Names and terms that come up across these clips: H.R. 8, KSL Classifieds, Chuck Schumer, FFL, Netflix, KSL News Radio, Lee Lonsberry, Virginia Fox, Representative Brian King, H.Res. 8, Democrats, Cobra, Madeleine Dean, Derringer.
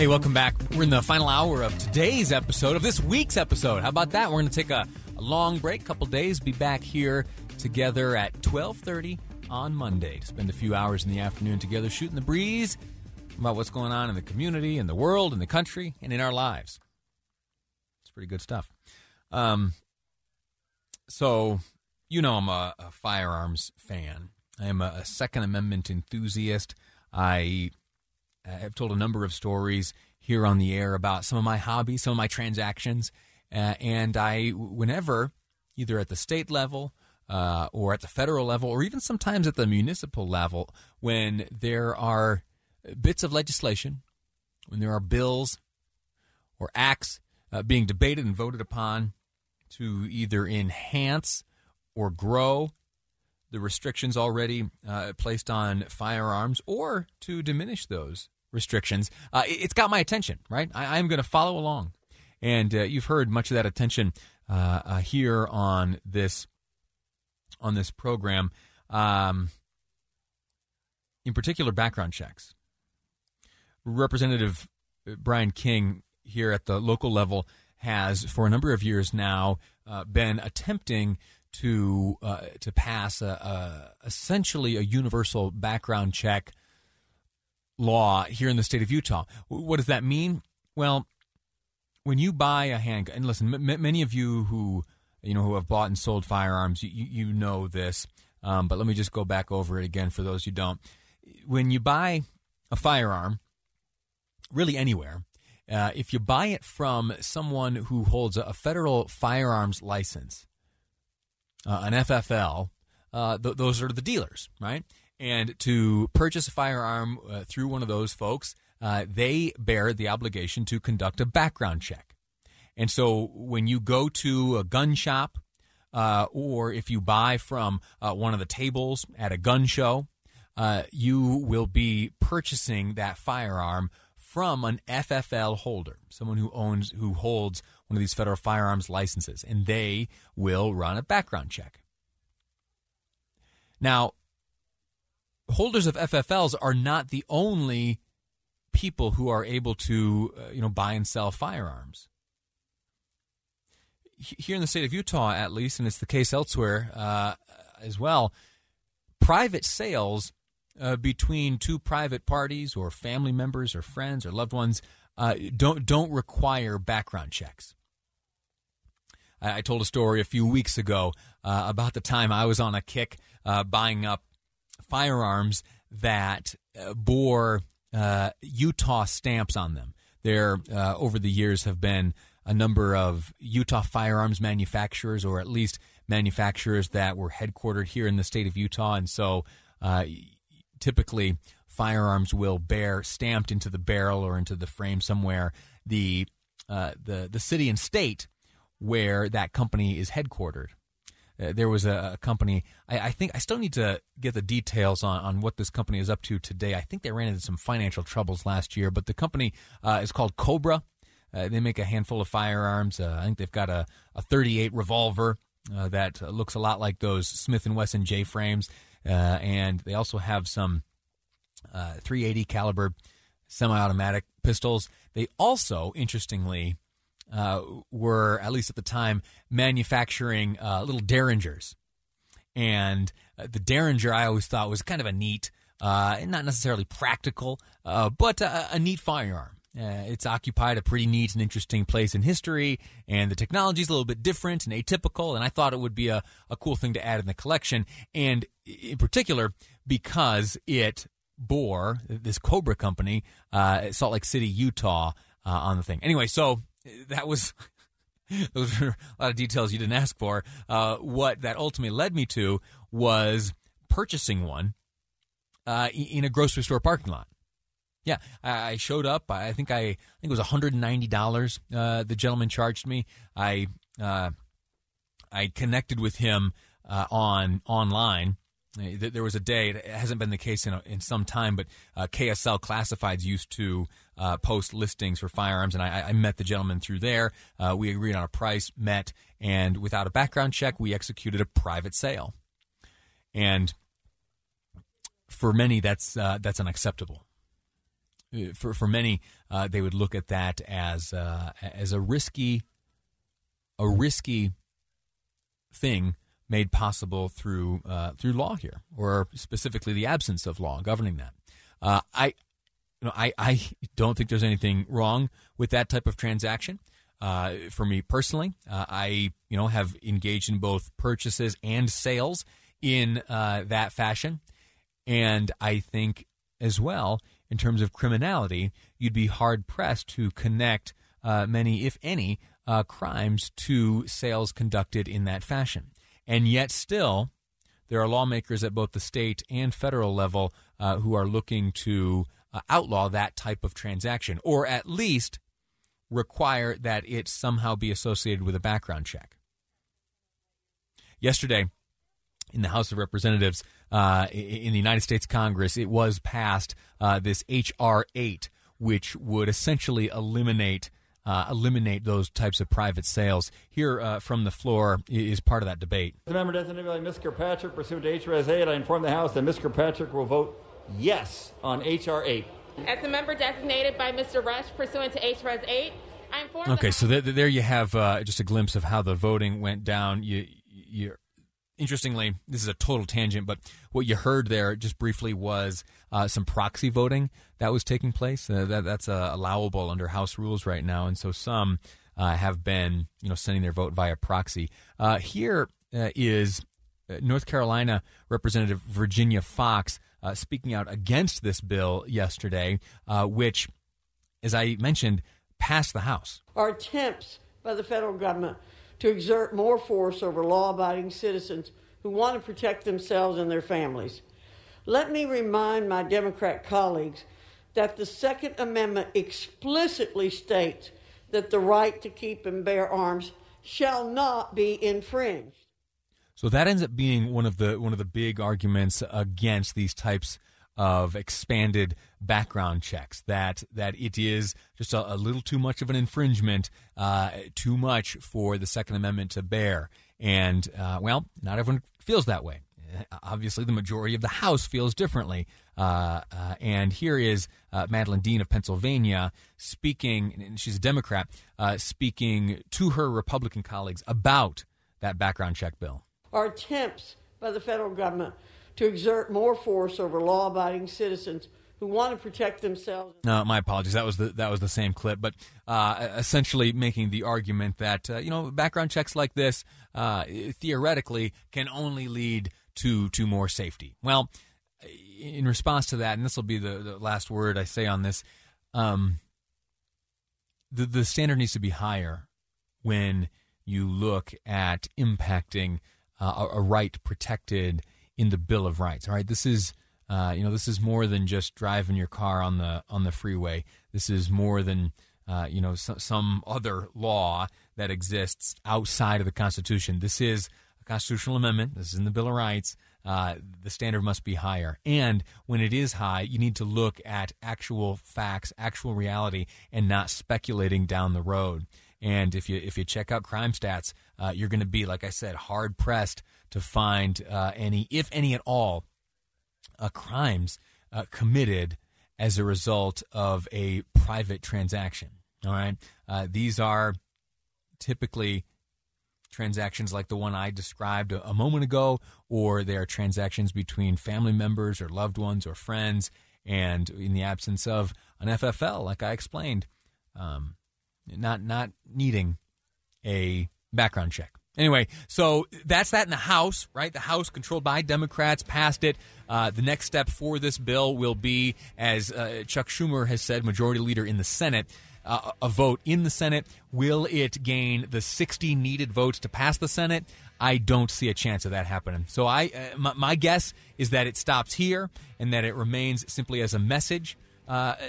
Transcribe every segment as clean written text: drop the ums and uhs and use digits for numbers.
Hey, welcome back. We're in the final hour of today's episode, of this week's episode. How about that? We're going to take a long break, couple days, be back here together at 12:30 on Monday to spend a few hours in the afternoon together shooting the breeze about what's going on in the community, in the world, in the country, and in our lives. It's pretty good stuff. So, you know I'm a firearms fan. I am a Second Amendment enthusiast. I've told a number of stories here on the air about some of my hobbies, some of my transactions, and I, whenever, either at the state level or at the federal level or even sometimes at the municipal level, when there are bits of legislation, when there are bills or acts being debated and voted upon to either enhance or grow the restrictions already placed on firearms or to diminish those restrictions, it's got my attention, right? I'm going to follow along. And you've heard much of that attention here on this program, in particular background checks. Representative Brian King here at the local level has for a number of years now been attempting to pass essentially a universal background check law here in the state of Utah. What does that mean? Well, when you buy a handgun, and listen, many of you who have bought and sold firearms, you know this, but let me just go back over it again for those who don't. When you buy a firearm, really anywhere, if you buy it from someone who holds a federal firearms license, an FFL, those are the dealers, right? And to purchase a firearm through one of those folks, they bear the obligation to conduct a background check. And so when you go to a gun shop or if you buy from one of the tables at a gun show, you will be purchasing that firearm from an FFL holder, someone who holds one of these federal firearms licenses, and they will run a background check. Now, holders of FFLs are not the only people who are able to, buy and sell firearms. Here in the state of Utah, at least, and it's the case elsewhere as well, private sales between two private parties or family members or friends or loved ones don't require background checks. I told a story a few weeks ago about the time I was on a kick buying up firearms that bore Utah stamps on them. There, over the years, have been a number of Utah firearms manufacturers, or at least manufacturers that were headquartered here in the state of Utah, and so typically firearms will bear, stamped into the barrel or into the frame somewhere, the city and state where that company is headquartered. There was a company, I think I still need to get the details on what this company is up to today. I think they ran into some financial troubles last year, but the company is called Cobra. They make a handful of firearms. I think they've got a 38 revolver that looks a lot like those Smith & Wesson J-frames, and they also have some 380 caliber semi-automatic pistols. They also, interestingly, were, at least at the time, manufacturing little Derringers. And the Derringer, I always thought, was kind of a neat, and not necessarily practical, but a neat firearm. It's occupied a pretty neat and interesting place in history, and the technology is a little bit different and atypical, and I thought it would be a cool thing to add in the collection, and in particular because it bore, this Cobra company, Salt Lake City, Utah, on the thing. Anyway, so that was those were a lot of details you didn't ask for. What that ultimately led me to was purchasing one in a grocery store parking lot. Yeah, I showed up. I think it was $190. The gentleman charged me. I connected with him online. There was a day. It hasn't been the case in some time, but KSL Classifieds used to post listings for firearms, and I met the gentleman through there. We agreed on a price, met, and without a background check, we executed a private sale. And for many, that's unacceptable. for many, they would look at that as a risky thing made possible through through law here, or specifically the absence of law governing that. I don't think there's anything wrong with that type of transaction. For me personally, I have engaged in both purchases and sales in that fashion. And I think as well, in terms of criminality, you'd be hard-pressed to connect many, if any, crimes to sales conducted in that fashion. And yet still, there are lawmakers at both the state and federal level who are looking to outlaw that type of transaction, or at least require that it somehow be associated with a background check. Yesterday, in the House of Representatives, in the United States Congress, it was passed this H.R. 8, which would essentially eliminate those types of private sales. Here from the floor is part of that debate. The member designated by Ms. Kirkpatrick, pursuant to H.Res. 8, I inform the House that Ms. Kirkpatrick will vote yes on H.R. 8. As the member designated by Mr. Rush, pursuant to H.Res. 8, I inform the House. Okay, so there you have just a glimpse of how the voting went down. Interestingly, this is a total tangent, but what you heard there just briefly was some proxy voting that was taking place. That's allowable under House rules right now, and so some have been, sending their vote via proxy. Here is North Carolina Representative Virginia Fox speaking out against this bill yesterday, which, as I mentioned, passed the House. Our attempts by the federal government to exert more force over law-abiding citizens who want to protect themselves and their families. Let me remind my Democrat colleagues that the Second Amendment explicitly states that the right to keep and bear arms shall not be infringed. So that ends up being one of the big arguments against these types of expanded background checks, that it is just a little too much of an infringement, too much for the Second Amendment to bear. And, well, not everyone feels that way. Obviously, the majority of the House feels differently. And here is Madeleine Dean of Pennsylvania speaking, and she's a Democrat, speaking to her Republican colleagues about that background check bill. Our attempts by the federal government to exert more force over law-abiding citizens who want to protect themselves. No, my apologies. That was the same clip, but essentially making the argument that background checks like this theoretically can only lead to more safety. Well, in response to that, and this will be the last word I say on this, the standard needs to be higher when you look at impacting a right protected in the Bill of Rights. All right, this is more than just driving your car on the freeway. This is more than some other law that exists outside of the Constitution. This is a constitutional amendment. This is in the Bill of Rights. The standard must be higher, and when it is high, you need to look at actual facts, actual reality, and not speculating down the road. And if you check out crime stats, you're going to be, like I said, hard pressed to find any, if any at all, crimes committed as a result of a private transaction. All right, these are typically transactions like the one I described a moment ago, or they are transactions between family members or loved ones or friends. And in the absence of an FFL, like I explained, not needing a background check. Anyway, so that's that in the House, right? The House, controlled by Democrats, passed it. The next step for this bill will be, as Chuck Schumer has said, majority leader in the Senate, a vote in the Senate. Will it gain the 60 needed votes to pass the Senate? I don't see a chance of that happening. So my guess is that it stops here and that it remains simply as a message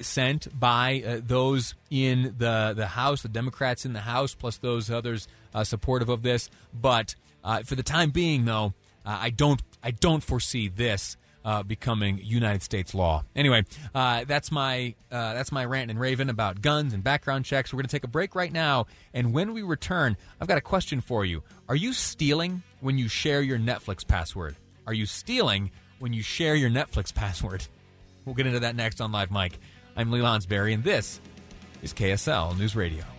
sent by those in the House, the Democrats in the House, plus those others supportive of this. But for the time being, though, I don't foresee this becoming United States law. Anyway, that's my rant and raven about guns and background checks. We're going to take a break right now, and when we return, I've got a question for you. Are you stealing when you share your Netflix password? Are you stealing when you share your Netflix password? We'll get into that next on Live Mike. I'm Lee Lonsberry, and this is KSL News Radio.